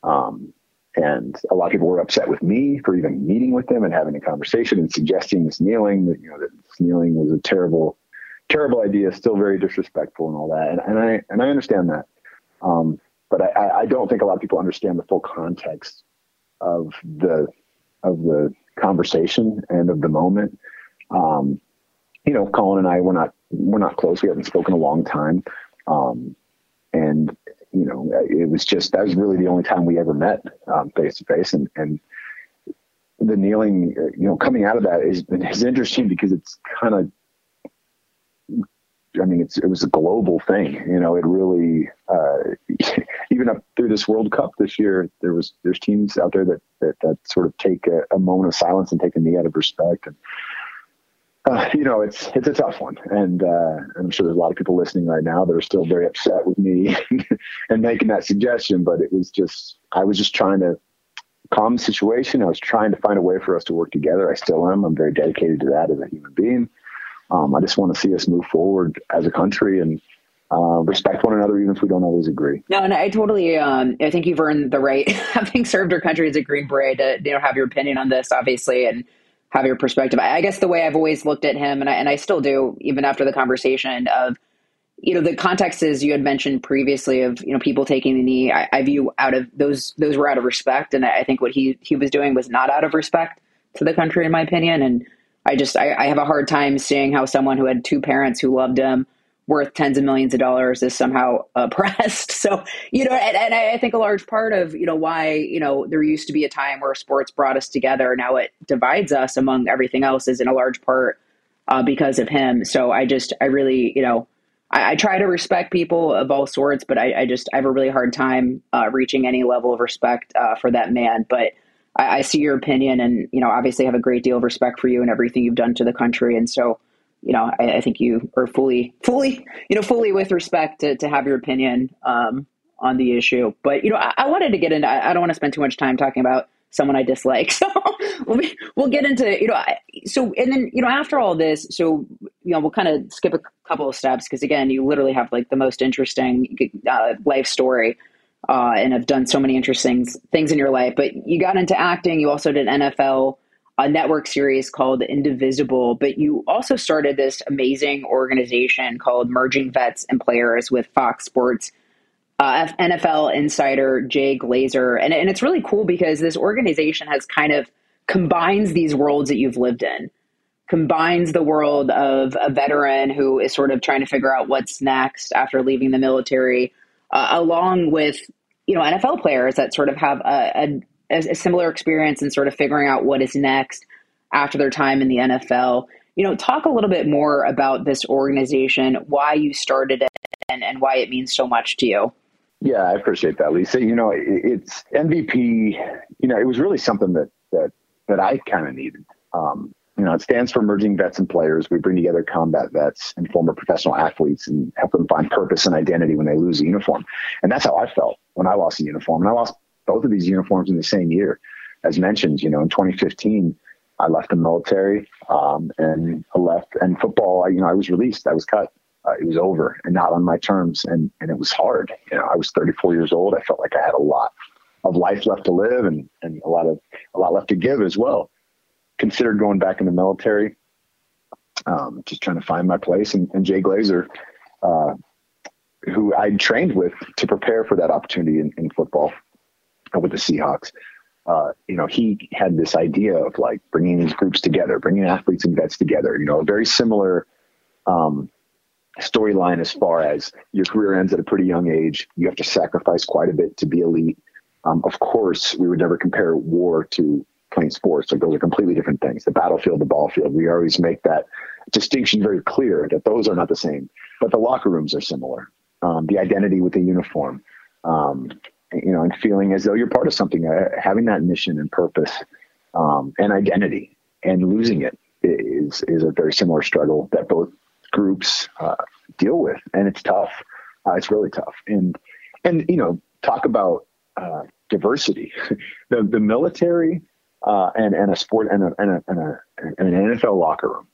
um, And a lot of people were upset with me for even meeting with them and having a conversation and suggesting this kneeling, that, you know, that this kneeling was a terrible, terrible idea, still very disrespectful and all that. And, and I, and I understand that. Um, but I, I don't think a lot of people understand the full context of the, of the conversation and of the moment. Um, you know, Colin and I, we're not, we're not close. We haven't spoken a long time. Um, and, you know, it was just, that was really the only time we ever met um, face to face. And, and the kneeling, you know, coming out of that is, is interesting because it's kind of, I mean, it's, it was a global thing, you know, it really, uh, even up through this World Cup this year, there was, there's teams out there that, that, that sort of take a, a moment of silence and take a knee out of respect. And, uh, you know, it's it's a tough one. And uh, I'm sure there's a lot of people listening right now that are still very upset with me and making that suggestion. But it was just, I was just trying to calm the situation. I was trying to find a way for us to work together. I still am. I'm very dedicated to that as a human being. Um, I just want to see us move forward as a country and uh, respect one another, even if we don't always agree. No, and I totally, um, I think you've earned the right, having served our country as a Green Beret, to you know, have your opinion on this, obviously, and have your perspective. I guess the way I've always looked at him, and I, and I still do, even after the conversation of, you know, the context is you had mentioned previously of, you know, people taking the knee. I, I view out of those, those were out of respect. And I think what he, he was doing was not out of respect to the country, in my opinion. And I just, I, I have a hard time seeing how someone who had two parents who loved him, worth tens of millions of dollars, is somehow oppressed. So, you know, and, and I think a large part of, you know, why, you know, there used to be a time where sports brought us together. Now it divides us among everything else is in a large part uh, because of him. So I just, I really, you know, I, I try to respect people of all sorts, but I, I just, I have a really hard time uh, reaching any level of respect uh, for that man. But I, I see your opinion and, you know, obviously have a great deal of respect for you and everything you've done to the country. And so, you know, I, I think you are fully, fully, you know, fully with respect to, to have your opinion um, on the issue. But, you know, I, I wanted to get into, I, I don't want to spend too much time talking about someone I dislike. So we'll, be, we'll get into, you know, I, so, and then, you know, after all this, so, you know, we'll kind of skip a couple of steps because, again, you literally have like the most interesting uh, life story uh, and have done so many interesting things in your life. But you got into acting. You also did N F L a network series called Indivisible, but you also started this amazing organization called Merging Vets and Players with Fox Sports uh, N F L insider Jay Glazer. And, and it's really cool because this organization has kind of combines these worlds that you've lived in, combines the world of a veteran who is sort of trying to figure out what's next after leaving the military, uh, along with, you know, N F L players that sort of have a, a a similar experience and sort of figuring out what is next after their time in the N F L. You know, talk a little bit more about this organization, why you started it and, and why it means so much to you. Yeah, I appreciate that, Lisa. You know, it, it's M V P, you know, it was really something that, that, that I kind of needed. Um, you know, it stands for Merging Vets and Players. We bring together combat vets and former professional athletes and help them find purpose and identity when they lose a uniform. And that's how I felt when I lost a uniform, and I lost both of these uniforms in the same year. As mentioned, you know, in twenty fifteen, I left the military um, and I left and football, I, you know, I was released, I was cut. Uh, it was over and not on my terms. And, and it was hard. You know, I was thirty-four years old. I felt like I had a lot of life left to live and, and a lot of, a lot left to give as well. Considered going back in the military, um, just trying to find my place. And, and Jay Glazer, uh, who I trained with to prepare for that opportunity in, in football, with the Seahawks, uh, you know, he had this idea of like bringing these groups together, bringing athletes and vets together, you know, a very similar um, storyline as far as your career ends at a pretty young age. You have to sacrifice quite a bit to be elite. Um, of course, we would never compare war to playing sports. Like those are completely different things. The battlefield, the ball field, we always make that distinction very clear that those are not the same, but the locker rooms are similar. Um, the identity with the uniform, um, you know, and feeling as though you're part of something, uh, having that mission and purpose um, and identity, and losing it is, is a very similar struggle that both groups uh, deal with. And it's tough. Uh, it's really tough. And, and, you know, talk about uh, diversity, the, the military uh, and, and a sport and, a, and, a, and, a, and an N F L locker room,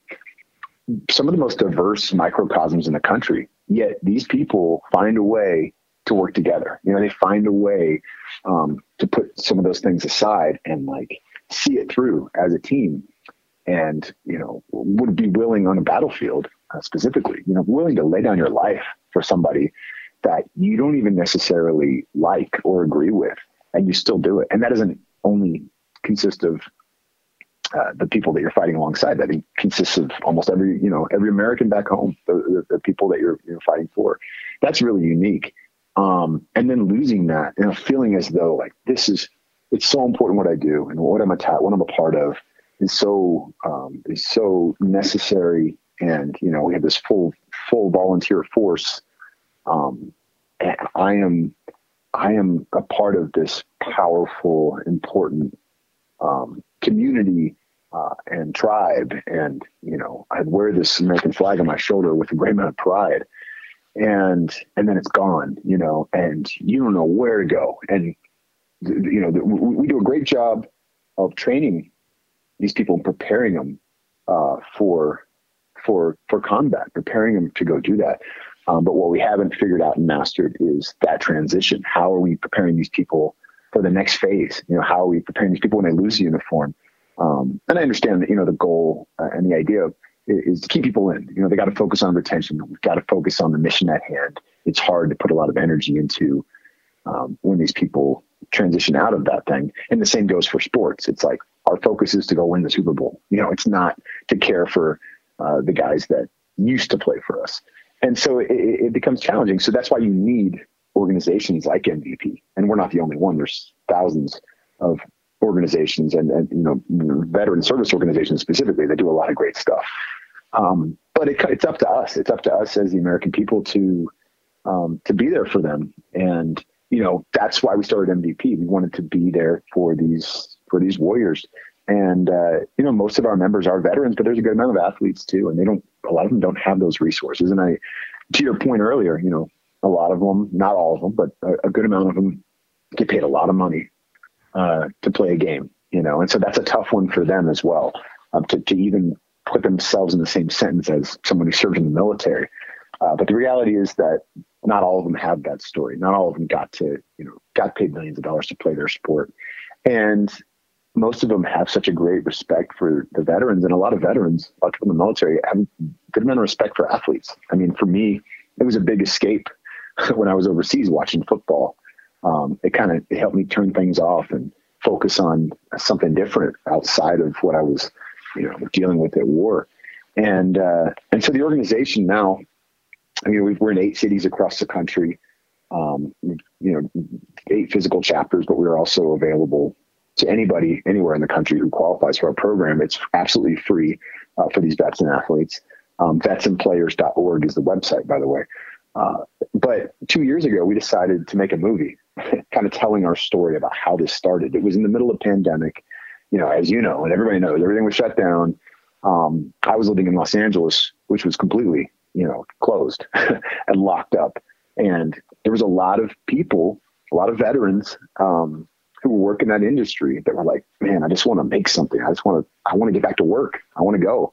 some of the most diverse microcosms in the country, yet these people find a way to work together. You know, they find a way um, to put some of those things aside and like see it through as a team, and, you know, would be willing on a battlefield uh, specifically, you know, willing to lay down your life for somebody that you don't even necessarily like or agree with, and you still do it. And that doesn't only consist of uh, the people that you're fighting alongside. That it consists of almost every, you know, every American back home, the, the, the people that you're, you're fighting for. That's really unique. Um, and then losing that, you know, feeling as though like this is, it's so important what I do and what I'm a, what I'm a part of is so, um, is so necessary. And, you know, we have this full, full volunteer force. Um, and I am, I am a part of this powerful, important, um, community uh, and tribe. And, you know, I'd wear this American flag on my shoulder with a great amount of pride. And, and then it's gone, you know, and you don't know where to go. And, you know, we, we do a great job of training these people and preparing them uh, for, for, for combat, preparing them to go do that. Um, but what we haven't figured out and mastered is that transition. How are we preparing these people for the next phase? You know, how are we preparing these people when they lose the uniform? Um, and I understand that, you know, the goal uh, and the idea of, is to keep people in. You know, they got to focus on retention. We've got to focus on the mission at hand. It's hard to put a lot of energy into um, when these people transition out of that thing. And the same goes for sports. It's like our focus is to go win the Super Bowl. You know, it's not to care for uh, the guys that used to play for us. And so it, it becomes challenging. So that's why you need organizations like M V P. And we're not the only one. There's thousands of organizations and, and you know, veteran service organizations specifically that do a lot of great stuff. Um, but it, it's up to us. It's up to us as the American people to um, to be there for them. And, you know, that's why we started M V P. We wanted to be there for these for these warriors. And, uh, you know, most of our members are veterans, but there's a good amount of athletes, too. And they don't a lot of them don't have those resources. And I to your point earlier, you know, a lot of them, not all of them, but a, a good amount of them get paid a lot of money uh, to play a game, you know. And so that's a tough one for them as well, um, to, to even put themselves in the same sentence as someone who served in the military. Uh, but the reality is that not all of them have that story. Not all of them got to, you know, got paid millions of dollars to play their sport. And most of them have such a great respect for the veterans, and a lot of veterans, a lot of people in the military, have a good amount of respect for athletes. I mean, for me, it was a big escape when I was overseas watching football. Um, it kind of helped me turn things off and focus on something different outside of what I was, you know, dealing with at war. And uh, and so the organization now, I mean, we've, we're in eight cities across the country, um, you know, eight physical chapters, but we're also available to anybody anywhere in the country who qualifies for our program. It's absolutely free uh, for these vets and athletes. Um, vets and players dot org is the website, by the way. Uh, but two years ago, we decided to make a movie, kind of telling our story about how this started. It was in the middle of pandemic, you know, as you know, and everybody knows, everything was shut down. Um, I was living in Los Angeles, which was completely, you know, closed and locked up. And there was a lot of people, a lot of veterans, um, who work in that industry that were like, man, I just want to make something. I just want to, I want to get back to work. I want to go.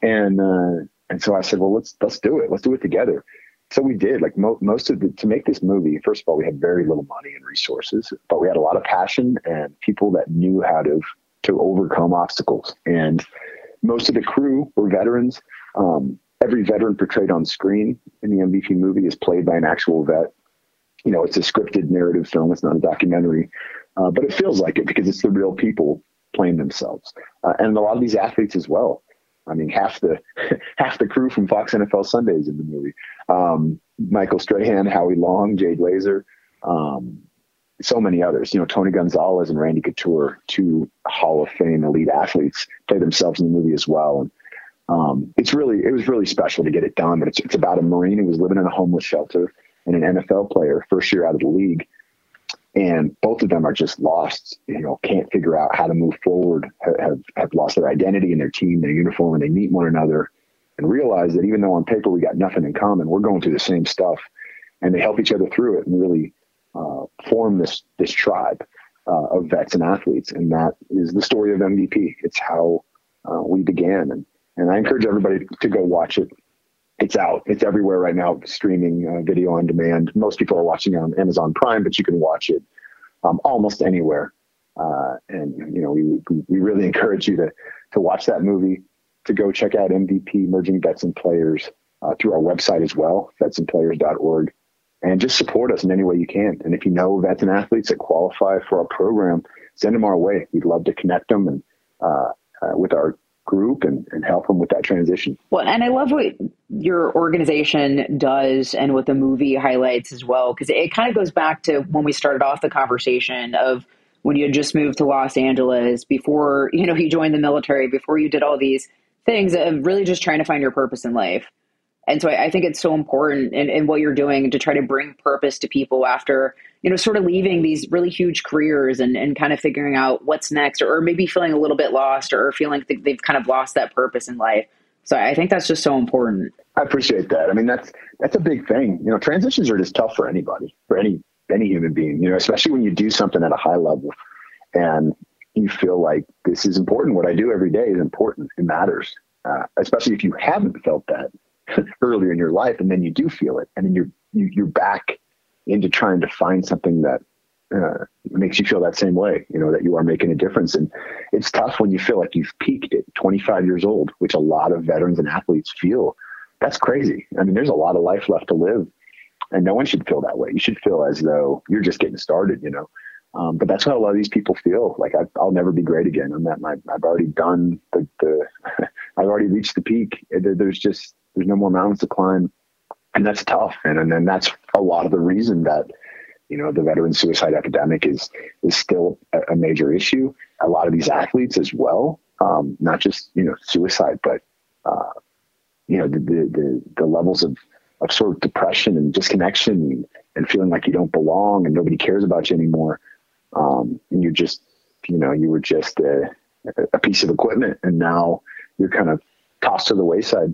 And, uh, and so I said, well, let's, let's do it. Let's do it together. So we did like mo- most of the, to make this movie, first of all, we had very little money and resources, but we had a lot of passion and people that knew how to, to overcome obstacles. And most of the crew were veterans. Um, every veteran portrayed on screen in the M V P movie is played by an actual vet. You know, it's a scripted narrative film. It's not a documentary. Uh, but it feels like it because it's the real people playing themselves. Uh, and a lot of these athletes as well. I mean, half the half the crew from Fox N F L Sunday is in the movie. Um, Michael Strahan, Howie Long, Jay Glazer, um, so many others. You know, Tony Gonzalez and Randy Couture, two Hall of Fame elite athletes, play themselves in the movie as well. And um, it's really it was really special to get it done. But it's, it's about a Marine who was living in a homeless shelter and an N F L player, first year out of the league. And both of them are just lost, you know, can't figure out how to move forward, have, have lost their identity and their team, their uniform, and they meet one another and realize that even though on paper we got nothing in common, we're going through the same stuff. And they help each other through it and really uh, form this this tribe uh, of vets and athletes. And that is the story of M V P. It's how uh, we began. And, and I encourage everybody to go watch it. It's out. It's everywhere right now, streaming, uh, video on demand. Most people are watching it on Amazon Prime, but you can watch it um, almost anywhere. Uh, and, you know, we we really encourage you to to watch that movie, to go check out M V P, Merging Vets and Players, uh, through our website as well, vets and players dot org, and just support us in any way you can. And if you know vets and athletes that qualify for our program, send them our way. We'd love to connect them and uh, uh, with our group and, and help them with that transition. Well, and I love what your organization does and what the movie highlights as well, because it kind of goes back to when we started off the conversation of when you had just moved to Los Angeles, before, you know, you joined the military, before you did all these things of really just trying to find your purpose in life. And so I, I think it's so important in, in what you're doing to try to bring purpose to people after, you know, sort of leaving these really huge careers and, and kind of figuring out what's next, or, or maybe feeling a little bit lost, or, or feeling like they've kind of lost that purpose in life. So I think that's just so important. I appreciate that. I mean, that's, that's a big thing. You know, transitions are just tough for anybody, for any, any human being, you know, especially when you do something at a high level and you feel like this is important. What I do every day is important. It matters, uh, especially if you haven't felt that earlier in your life, and then you do feel it, and then you're you, you're back into trying to find something that uh, makes you feel that same way, you know, that you are making a difference. And it's tough when you feel like you've peaked at twenty-five years old, which a lot of veterans and athletes feel. That's crazy. I mean, there's a lot of life left to live, and no one should feel that way. You should feel as though you're just getting started, you know. Um, but that's how a lot of these people feel. Like I, I'll never be great again. I'm not. My, I've already done the. the I've already reached the peak. There's just there's no more mountains to climb, and that's tough. And and then that's a lot of the reason that, you know, the veteran suicide epidemic is is still a, a major issue. A lot of these athletes as well, um, not just you know suicide, but uh, you know the the the, the levels of, of sort of depression and disconnection and feeling like you don't belong and nobody cares about you anymore. Um, and you're just, you know, you were just a, a piece of equipment, and now you're kind of tossed to the wayside.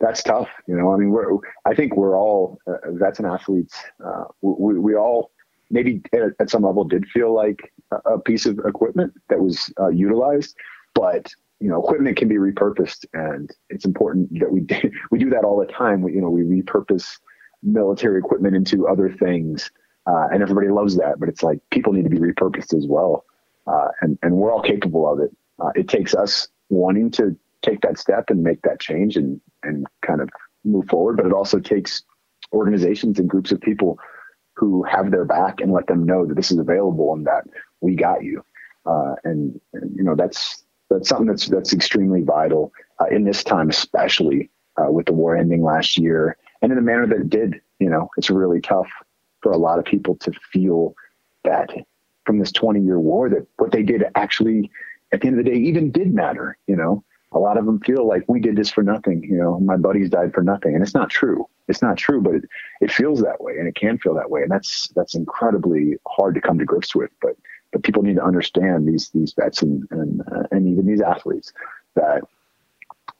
That's tough. You know, I mean, we're, I think we're all uh, vets and athletes. Uh, we, we all maybe at some level did feel like a, a piece of equipment that was uh, utilized, but you know, equipment can be repurposed, and it's important that we do, we do that all the time. We, you know, we repurpose military equipment into other things. Uh, and everybody loves that, but it's like people need to be repurposed as well. Uh, and, and we're all capable of it. Uh, it takes us wanting to take that step and make that change and, and kind of move forward. But it also takes organizations and groups of people who have their back and let them know that this is available and that we got you. Uh, and, and, you know, that's, that's something that's, that's extremely vital uh, in this time, especially uh, with the war ending last year and in the manner that it did. You know, it's really tough for a lot of people to feel that from this twenty year war, that what they did actually at the end of the day even did matter. You know, a lot of them feel like we did this for nothing. You know, my buddies died for nothing. And it's not true. It's not true, but it, it feels that way, and it can feel that way. And that's, that's incredibly hard to come to grips with, but, but people need to understand these, these vets and, and, uh, and even these athletes that,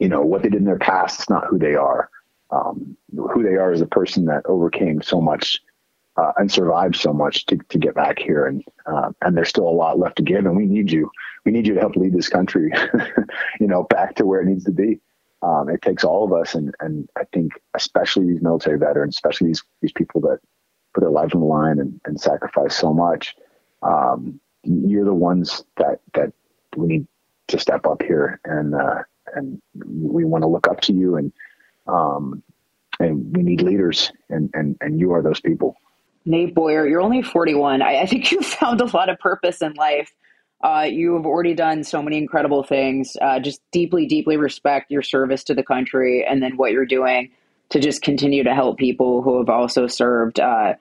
you know, what they did in their past is not who they are. Um, who they are is a person that overcame so much Uh, and survived so much to, to get back here. And, uh, and there's still a lot left to give, and we need you, we need you to help lead this country, you know, back to where it needs to be. Um, it takes all of us. And, and I think, especially these military veterans, especially these, these people that put their lives on the line and, and sacrifice so much. Um, you're the ones that, that we need to step up here, and, uh, and we want to look up to you, and, um, and we need leaders, and, and, and you are those people. Nate Boyer, you're only forty-one. I, I think you found a lot of purpose in life. Uh, you have already done so many incredible things. Uh, just deeply, deeply respect your service to the country, and then what you're doing to just continue to help people who have also served. Uh,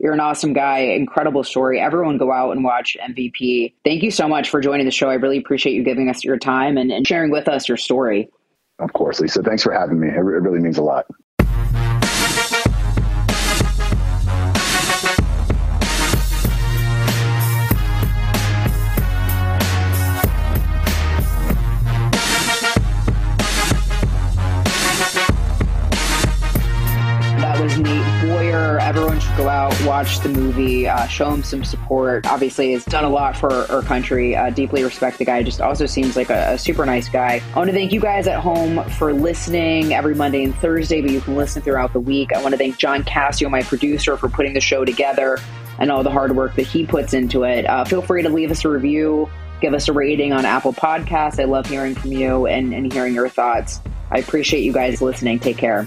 you're an awesome guy. Incredible story. Everyone go out and watch M V P. Thank you so much for joining the show. I really appreciate you giving us your time and, and sharing with us your story. Of course, Lisa. Thanks for having me. It really means a lot. Everyone should go out, watch the movie, uh, show him some support. Obviously, he's done a lot for our country. Uh, deeply respect the guy. Just also seems like a, a super nice guy. I want to thank you guys at home for listening every Monday and Thursday, but you can listen throughout the week. I want to thank John Cassio, my producer, for putting the show together and all the hard work that he puts into it. Uh, feel free to leave us a review, give us a rating on Apple Podcasts. I love hearing from you and, and hearing your thoughts. I appreciate you guys listening. Take care.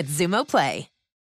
Xumo Play.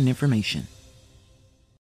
information.